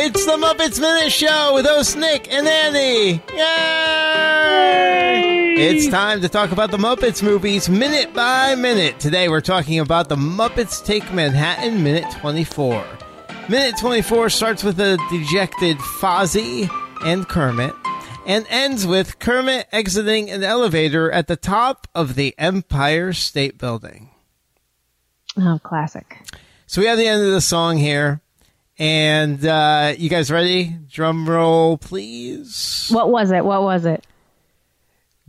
It's the Muppets Minute Show with O'Snick and Annie. Yay! It's time to talk about the Muppets movies minute by minute. Today we're talking about the Muppets Take Manhattan, Minute 24. Minute 24 starts with a dejected Fozzie and Kermit and ends with Kermit exiting an elevator at the top of the Empire State Building. Oh, classic. So we have the end of the song here. And you guys ready? Drum roll, please. What was it?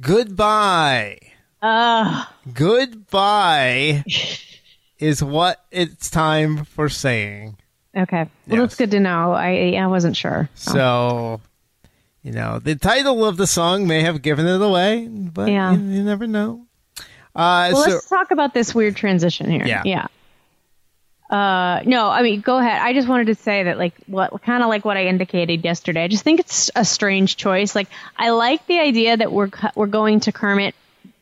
Goodbye. Goodbye is what it's time for saying. Okay. Well, yes. That's good to know. I wasn't sure. So, you know, the title of the song may have given it away, but yeah. you never know. Well, let's talk about this weird transition here. Yeah. No, I mean, go ahead. I just wanted to say that, like, what kind of like what I indicated yesterday. I just think it's a strange choice. Like, I like the idea that we're going to Kermit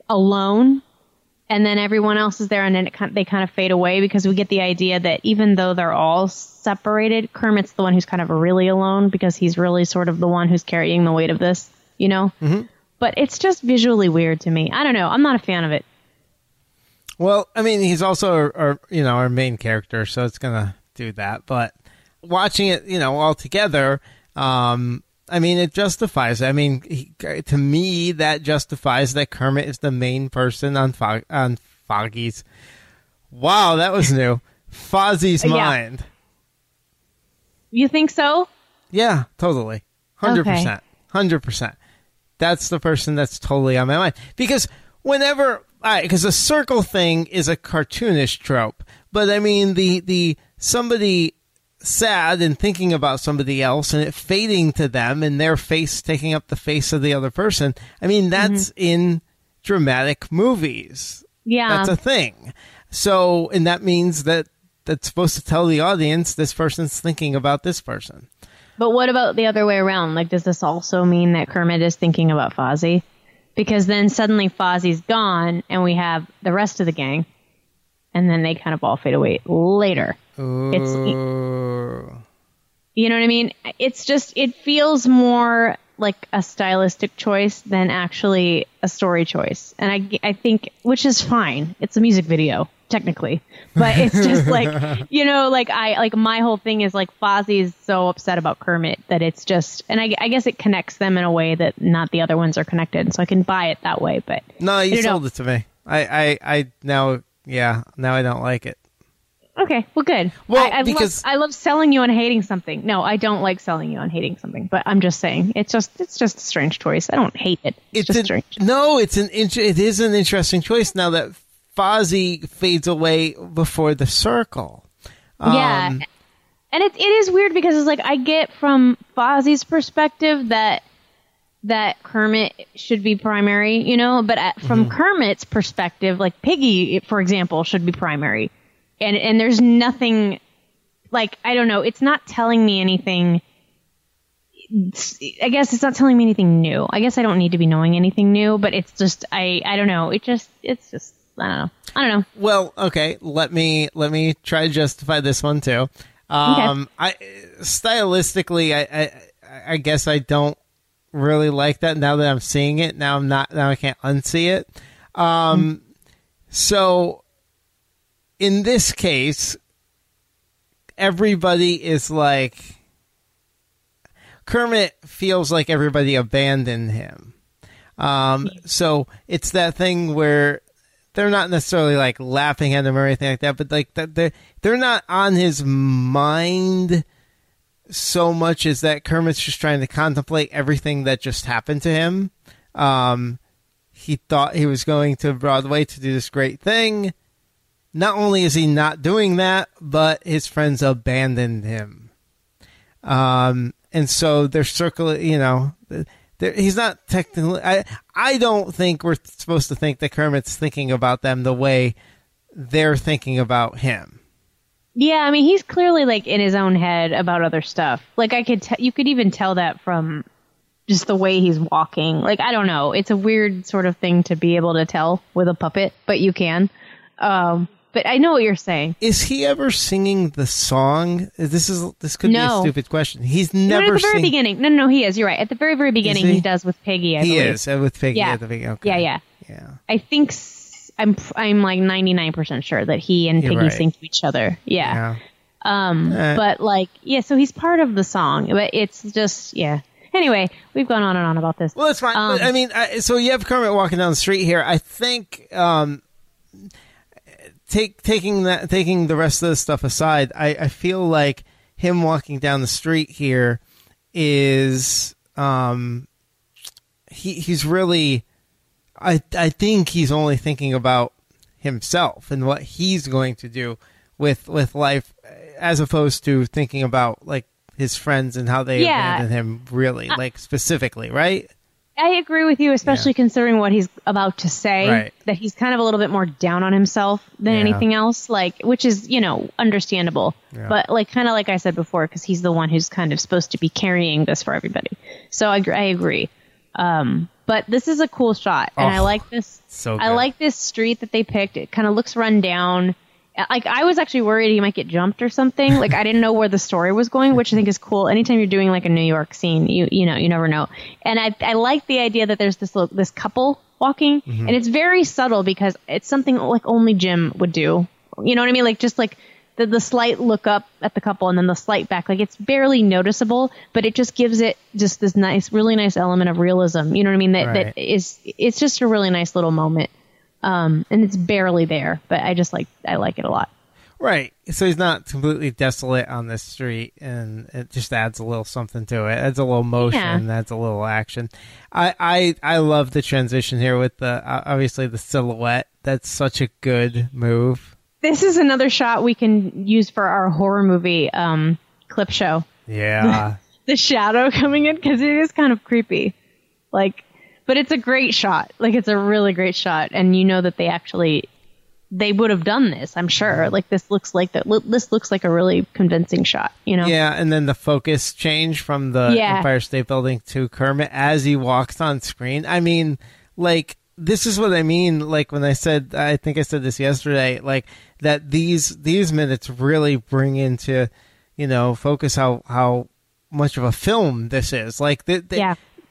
alone, and then everyone else is there, and then they kind of fade away because we get the idea that even though they're all separated, Kermit's the one who's kind of really alone because he's really sort of the one who's carrying the weight of this, you know. Mm-hmm. But it's just visually weird to me. I don't know. I'm not a fan of it. Well, I mean, he's also our main character, so it's gonna do that. But watching it, you know, all together, I mean, it justifies. I mean, to me, that justifies that Kermit is the main person on Fozzie's. Wow, that was new. Fozzie's mind. You think so? Yeah, totally. 100%. 100%. That's the person that's totally on my mind because whenever. Because the circle thing is a cartoonish trope, but I mean the somebody sad and thinking about somebody else and it fading to them and their face taking up the face of the other person. I mean that's in dramatic movies. Yeah, that's a thing. So and that means that that's supposed to tell the audience this person's thinking about this person. But what about the other way around? Like, does this also mean that Kermit is thinking about Fozzie? Because then suddenly Fozzie's gone, and we have the rest of the gang, and then they kind of all fade away later. Ooh. You know what I mean? It's just, it feels more like a stylistic choice than actually a story choice. And I think, which is fine. It's a music video, technically. But it's just like, you know, like my whole thing is like Fozzie is so upset about Kermit that it's just, and I guess it connects them in a way that not the other ones are connected. So I can buy it that way. But no, you sold it to me. Now I don't like it. Okay, well, good. Well, I love selling you on hating something. No, I don't like selling you on hating something, but I'm just saying it's just a strange choice. I don't hate it. It's just strange. No, it is an interesting choice. Now that Fozzie fades away before the circle. Yeah, and it is weird because it's like I get from Fozzie's perspective that Kermit should be primary, you know, but from Kermit's perspective, like Piggy, for example, should be primary. And there's nothing, like, I don't know, it's not telling me anything. I guess it's not telling me anything new. I guess I don't need to be knowing anything new, but it's just, I don't know. It's just, I don't know. Well, okay, let me try to justify this one too. Stylistically, I guess I don't really like that now that I'm seeing it. Now I can't unsee it. So... in this case, everybody is like, Kermit feels like everybody abandoned him. So it's that thing where they're not necessarily like laughing at him or anything like that, but like they're not on his mind so much as that Kermit's just trying to contemplate everything that just happened to him. He thought he was going to Broadway to do this great thing. Not only is he not doing that, but his friends abandoned him. And so they're circling, you know, he's not technically, I don't think we're supposed to think that Kermit's thinking about them the way they're thinking about him. Yeah. I mean, he's clearly like in his own head about other stuff. Like you could even tell that from just the way he's walking. Like, I don't know. It's a weird sort of thing to be able to tell with a puppet, but you can. But I know what you're saying. Is he ever singing the song? This could be a stupid question. He's never at the very beginning. No, he is. You're right. At the very, very beginning, he does with Piggy. I believe. Okay. Yeah. I think I'm like 99% sure that he and Piggy sing to each other. Yeah. But like, yeah. So he's part of the song, but it's just Anyway, we've gone on and on about this. Well, that's fine. I mean, so you have Kermit walking down the street here. I think taking the rest of this stuff aside, I feel like him walking down the street here is he's really I think he's only thinking about himself and what he's going to do with life, as opposed to thinking about like his friends and how they abandon him, really, like specifically, right? I agree with you, especially considering what he's about to say, that he's kind of a little bit more down on himself than anything else, like, which is, understandable. Yeah. But like, kind of like I said before, because he's the one who's kind of supposed to be carrying this for everybody. So I agree. But this is a cool shot, and I like this. So good. I like this street that they picked. It kind of looks run down. Like, I was actually worried he might get jumped or something. Like, I didn't know where the story was going, which I think is cool. Anytime you're doing like a New York scene, you never know. And I like the idea that there's this couple walking, and it's very subtle because it's something like only Jim would do. You know what I mean? Like, just like the slight look up at the couple and then the slight back. Like, it's barely noticeable, but it just gives it just this nice, really nice element of realism. You know what I mean? It's just a really nice little moment. And it's barely there, but I like it a lot. Right. So he's not completely desolate on this street, and it just adds a little something to it. Adds a little motion. Adds a little action. I love the transition here with the, obviously the silhouette. That's such a good move. This is another shot we can use for our horror movie, clip show. Yeah. The shadow coming in, cause it is kind of creepy. Like, but it's a great shot. Like, it's a really great shot. And you know that they would have done this, I'm sure. Like, this looks like a really convincing shot, Yeah, and then the focus change from the Empire State Building to Kermit as he walks on screen. I mean, like, this is what I mean. Like, when I think I said this yesterday, like, that these minutes really bring into, focus how much of a film this is. Like,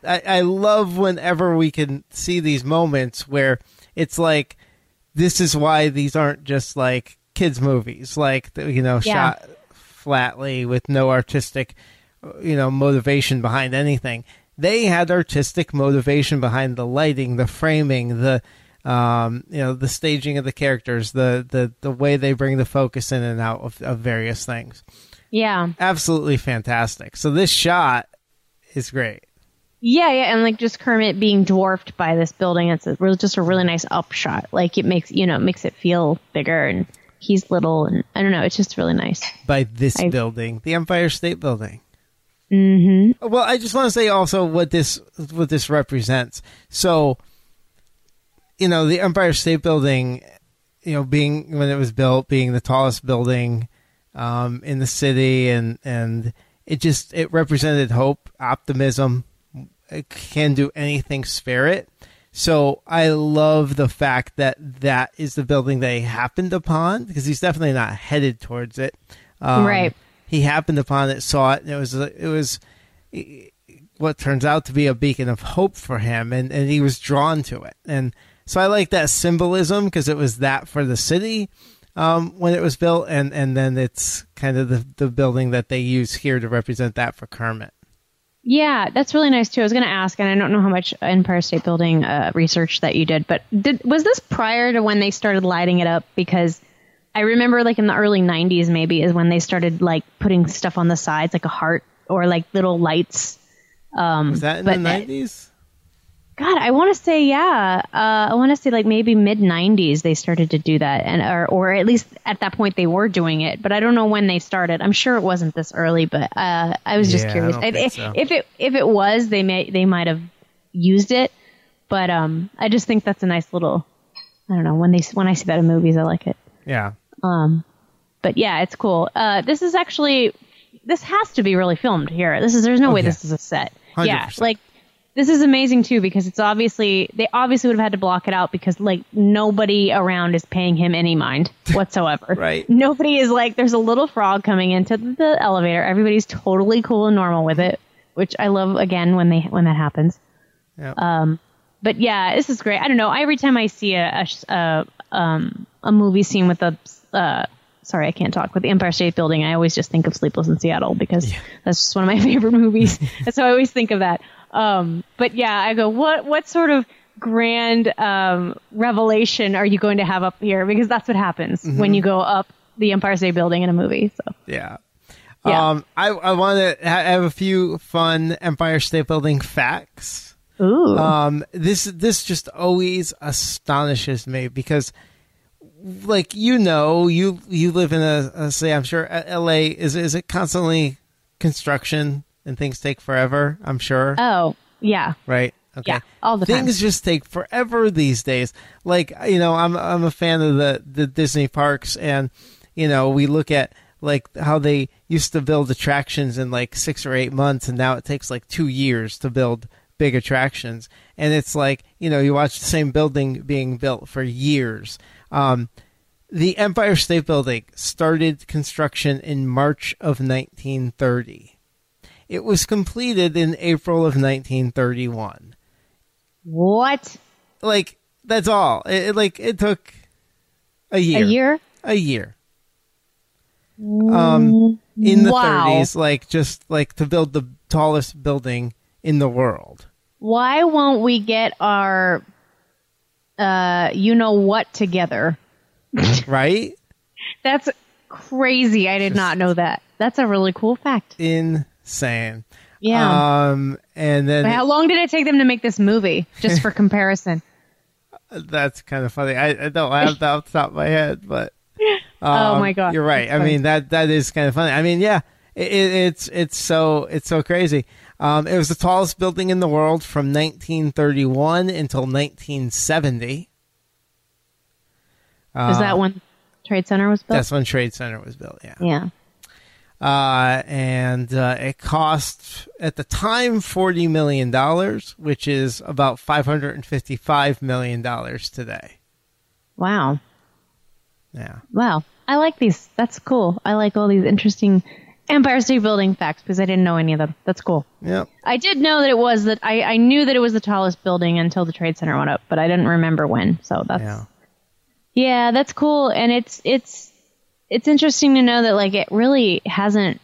I love whenever we can see these moments where it's like, this is why these aren't just like kids' movies, like, shot flatly with no artistic, motivation behind anything. They had artistic motivation behind the lighting, the framing, the, the staging of the characters, the way they bring the focus in and out of various things. Yeah. Absolutely fantastic. So this shot is great. Yeah, and like just Kermit being dwarfed by this building, it's just a really nice upshot. Like, it makes it feel bigger, and he's little, and I don't know, it's just really nice. By this building, the Empire State Building. Mm-hmm. Well, I just want to say also what this represents. So, the Empire State Building, being when it was built, being the tallest building in the city, and it represented hope, optimism. Can do anything spirit. So I love the fact that is the building they happened upon, because he's definitely not headed towards it. Right. He happened upon it, saw it, and it was what turns out to be a beacon of hope for him, and he was drawn to it. And so I like that symbolism, because it was that for the city when it was built, and then it's kind of the building that they use here to represent that for Kermit. Yeah, that's really nice, too. I was going to ask, and I don't know how much Empire State Building research that you did, but was this prior to when they started lighting it up? Because I remember, like, in the early 90s, maybe, is when they started, like, putting stuff on the sides, like a heart or, like, little lights. Was that in the 90s? God, I want to say, yeah. I want to say, like, maybe mid-90s they started to do that, and or at least at that point they were doing it. But I don't know when they started. I'm sure it wasn't this early, but I was just curious. If it was, they might have used it. But I just think that's a nice little. I don't know, when I see that in movies, I like it. Yeah. But yeah, it's cool. This has to be really filmed here. There's no way this is a set. 100%. Yeah, like. This is amazing too, because it's obviously, they obviously would have had to block it out because like nobody around is paying him any mind whatsoever. Right. Nobody is like, there's a little frog coming into the elevator. Everybody's totally cool and normal with it, which I love again when that happens. Yep. But yeah, this is great. I don't know. Every time I see a movie scene with the, sorry, I can't talk, with the Empire State Building, I always just think of Sleepless in Seattle because that's just one of my favorite movies. And so I always think of that. But yeah, I go, what sort of grand revelation are you going to have up here? Because that's what happens when you go up the Empire State Building in a movie. So yeah. I want to have a few fun Empire State Building facts. Ooh. This just always astonishes me because, like, you live in a city. I'm sure LA is it constantly construction and things take forever. I'm sure. Oh yeah. Right. Okay. Yeah, all the things time. Just take forever these days. Like, you know, I'm a fan of the Disney parks, and you know, we look at like how they used to build attractions in like 6 or 8 months, and now it takes like 2 years to build big attractions. And it's like, you know, you watch the same building being built for years. The Empire State Building started construction in March of 1930. It was completed in April of 1931. What? Like, that's all. It took a year. A year? A year. In the 30s, like, just like to build the tallest building in the world. Why won't we get our you-know-what together? Right? That's crazy. I did not know that. That's a really cool fact. Insane. Yeah. And then... But how long did it take them to make this movie? Just for comparison. That's kind of funny. I don't have that off the top of my head, but... oh, my God. You're right. I mean, that is kind of funny. I mean, yeah. It's so crazy. It was the tallest building in the world from 1931 until 1970. Is that when Trade Center was built? That's when Trade Center was built, yeah. Yeah. And it cost, at the time, $40 million, which is about $555 million today. Wow. Yeah. Wow. I like these. That's cool. I like all these interesting... Empire State Building facts, because I didn't know any of them. That's cool. Yeah. I did know that it was that I knew that it was the tallest building until the Trade Center went up, but I didn't remember when. So that's yeah, that's cool. And it's interesting to know that like it really hasn't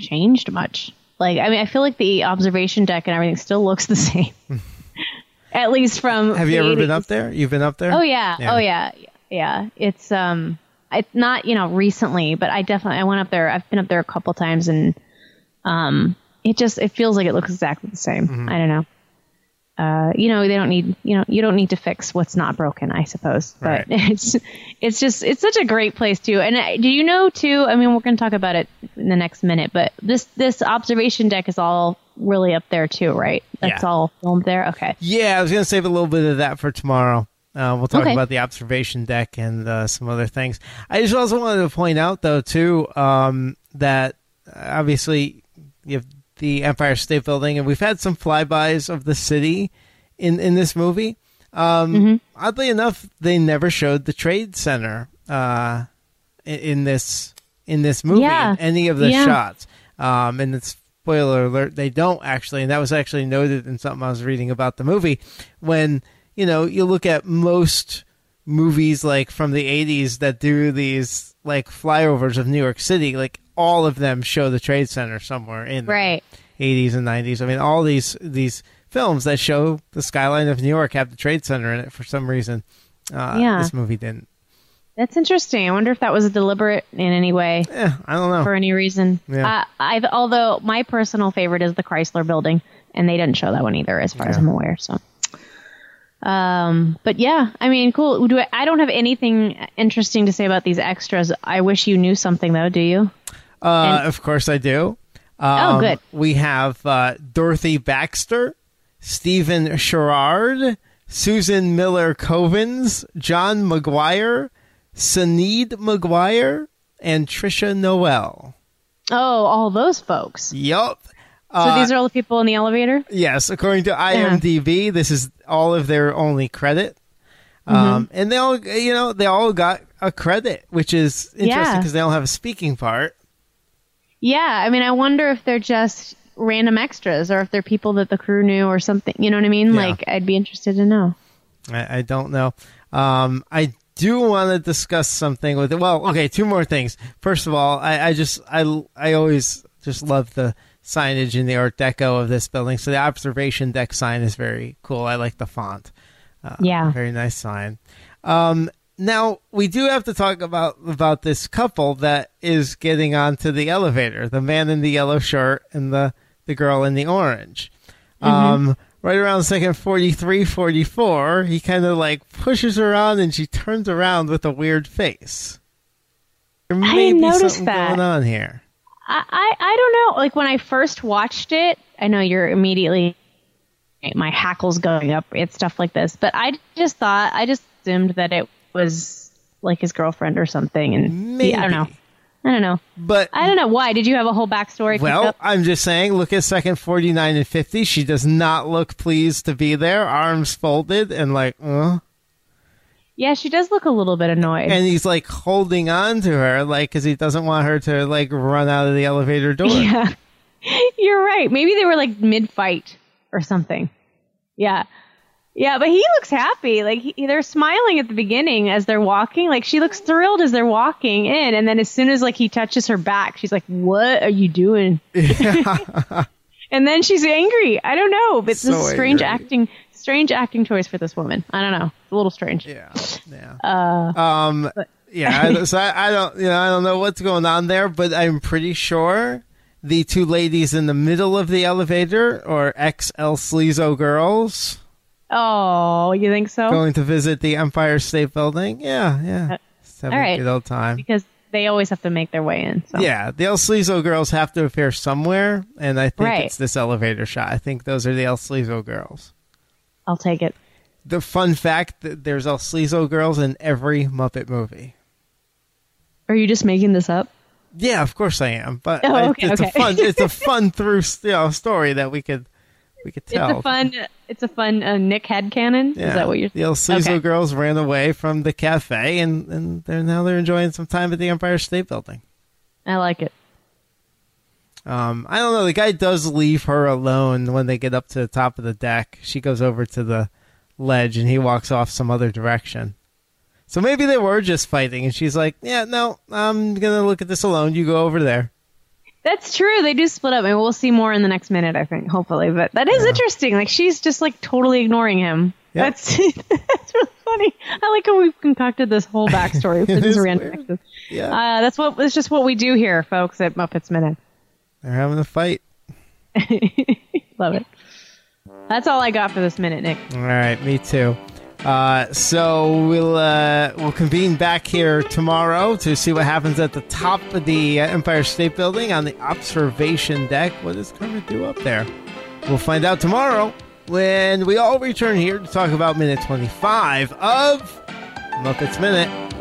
changed much. Like, I mean, I feel like the observation deck and everything still looks the same. At least from Have you ever 80s. Been up there? You've been up there? Oh yeah. Yeah. Oh yeah. Yeah. It's It's not, you know, recently, but I went up there. I've been up there a couple times, and it feels like it looks exactly the same. Mm-hmm. I don't know. You know, they don't need, you know, you don't need to fix what's not broken, I suppose. Right. But it's such a great place too. And do you know too? I mean, we're going to talk about it in the next minute, but this observation deck is all really up there too, right? That's all filmed there. Okay. Yeah, I was going to save a little bit of that for tomorrow. We'll talk about the observation deck and some other things. I just also wanted to point out, though, too, that obviously you have the Empire State Building, and we've had some flybys of the city in this movie. Oddly enough, they never showed the Trade Center in this movie in any of the shots. And it's spoiler alert, they don't actually, and that was actually noted in something I was reading about the movie when. You know, you look at most movies like from the 80s that do these like flyovers of New York City, like all of them show the Trade Center somewhere in the 80s and 90s. I mean, all these films that show the skyline of New York have the Trade Center in it for some reason. This movie didn't. That's interesting. I wonder if that was deliberate in any way. Yeah, I don't know. For any reason. Yeah. Although my personal favorite is the Chrysler building, and they didn't show that one either as far as I'm aware, so... But yeah, I mean, cool. I don't have anything interesting to say about these extras. I wish you knew something though. Do you? Of course I do. Oh, good. We have, Dorothy Baxter, Stephen Sherrard, Susan Miller Covins, John McGuire, Saneed McGuire, and Tricia Noel. Oh, all those folks. Yup. So these are all the people in the elevator? Yes. According to IMDb, this is all of their only credit. And they all, you know, they all got a credit, which is interesting because they all have a speaking part. Yeah. I mean, I wonder if they're just random extras or if they're people that the crew knew or something. You know what I mean? Yeah. Like, I'd be interested to know. I don't know. I do want to discuss something with it. Well, okay, two more things. First of all, I always just love the signage in the Art Deco of this building. So the observation deck sign is very cool. I like the font. Very nice sign. Now, we do have to talk about this couple that is getting onto the elevator, the man in the yellow shirt and the girl in the orange. Right around second 43, 44, he kind of like pushes her on and she turns around with a weird face. There may be something going on here. I don't know. Like, when I first watched it, I know you're immediately... my hackles going up at stuff like this, but I just assumed that it was like his girlfriend or something, and maybe. I don't know. But I don't know why. Did you have a whole backstory? Well, I'm just saying, look at second 49 and 50. She does not look pleased to be there, arms folded and like, Yeah, she does look a little bit annoyed. And he's like holding on to her, like, because he doesn't want her to like run out of the elevator door. Yeah, you're right. Maybe they were like mid-fight or something. Yeah, but he looks happy. Like, they're smiling at the beginning as they're walking. Like, she looks thrilled as they're walking in, and then as soon as like he touches her back, she's like, "What are you doing?" Yeah. And then she's angry. I don't know, but so this is strange acting choice for this woman. I don't know. It's a little strange. Yeah. So I don't know what's going on there, but I'm pretty sure the two ladies in the middle of the elevator are ex-El Sleazo girls. Oh, you think so? Going to visit the Empire State Building. Yeah. All right. Good old time. Because they always have to make their way in. So. Yeah, the El Sleazo girls have to appear somewhere, and I think it's this elevator shot. I think those are the El Sleazo girls. I'll take it. The fun fact that there's El Sleazo girls in every Muppet movie. Are you just making this up? Yeah, of course I am. But it's a fun story that we could tell. It's a fun Nick headcanon. Yeah. Is that what you're? The El Sleazo girls ran away from the cafe, and they're now enjoying some time at the Empire State Building. I like it. I don't know. The guy does leave her alone when they get up to the top of the deck. She goes over to the ledge, and he walks off some other direction. So maybe they were just fighting, and she's like, yeah, no, I'm going to look at this alone. You go over there. That's true. They do split up, and we'll see more in the next minute, I think, hopefully. But that is interesting. Like, she's just, like, totally ignoring him. Yep. That's really funny. I like how we've concocted this whole backstory. This random. Yeah. That's just what we do here, folks, at Muppets Minute. They're having a fight. Love it. That's all I got for this minute, Nick. All right, me too. So we'll convene back here tomorrow to see what happens at the top of the Empire State Building on the observation deck. What does Kermit do up there? We'll find out tomorrow when we all return here to talk about Minute 25 of Muppets Minute.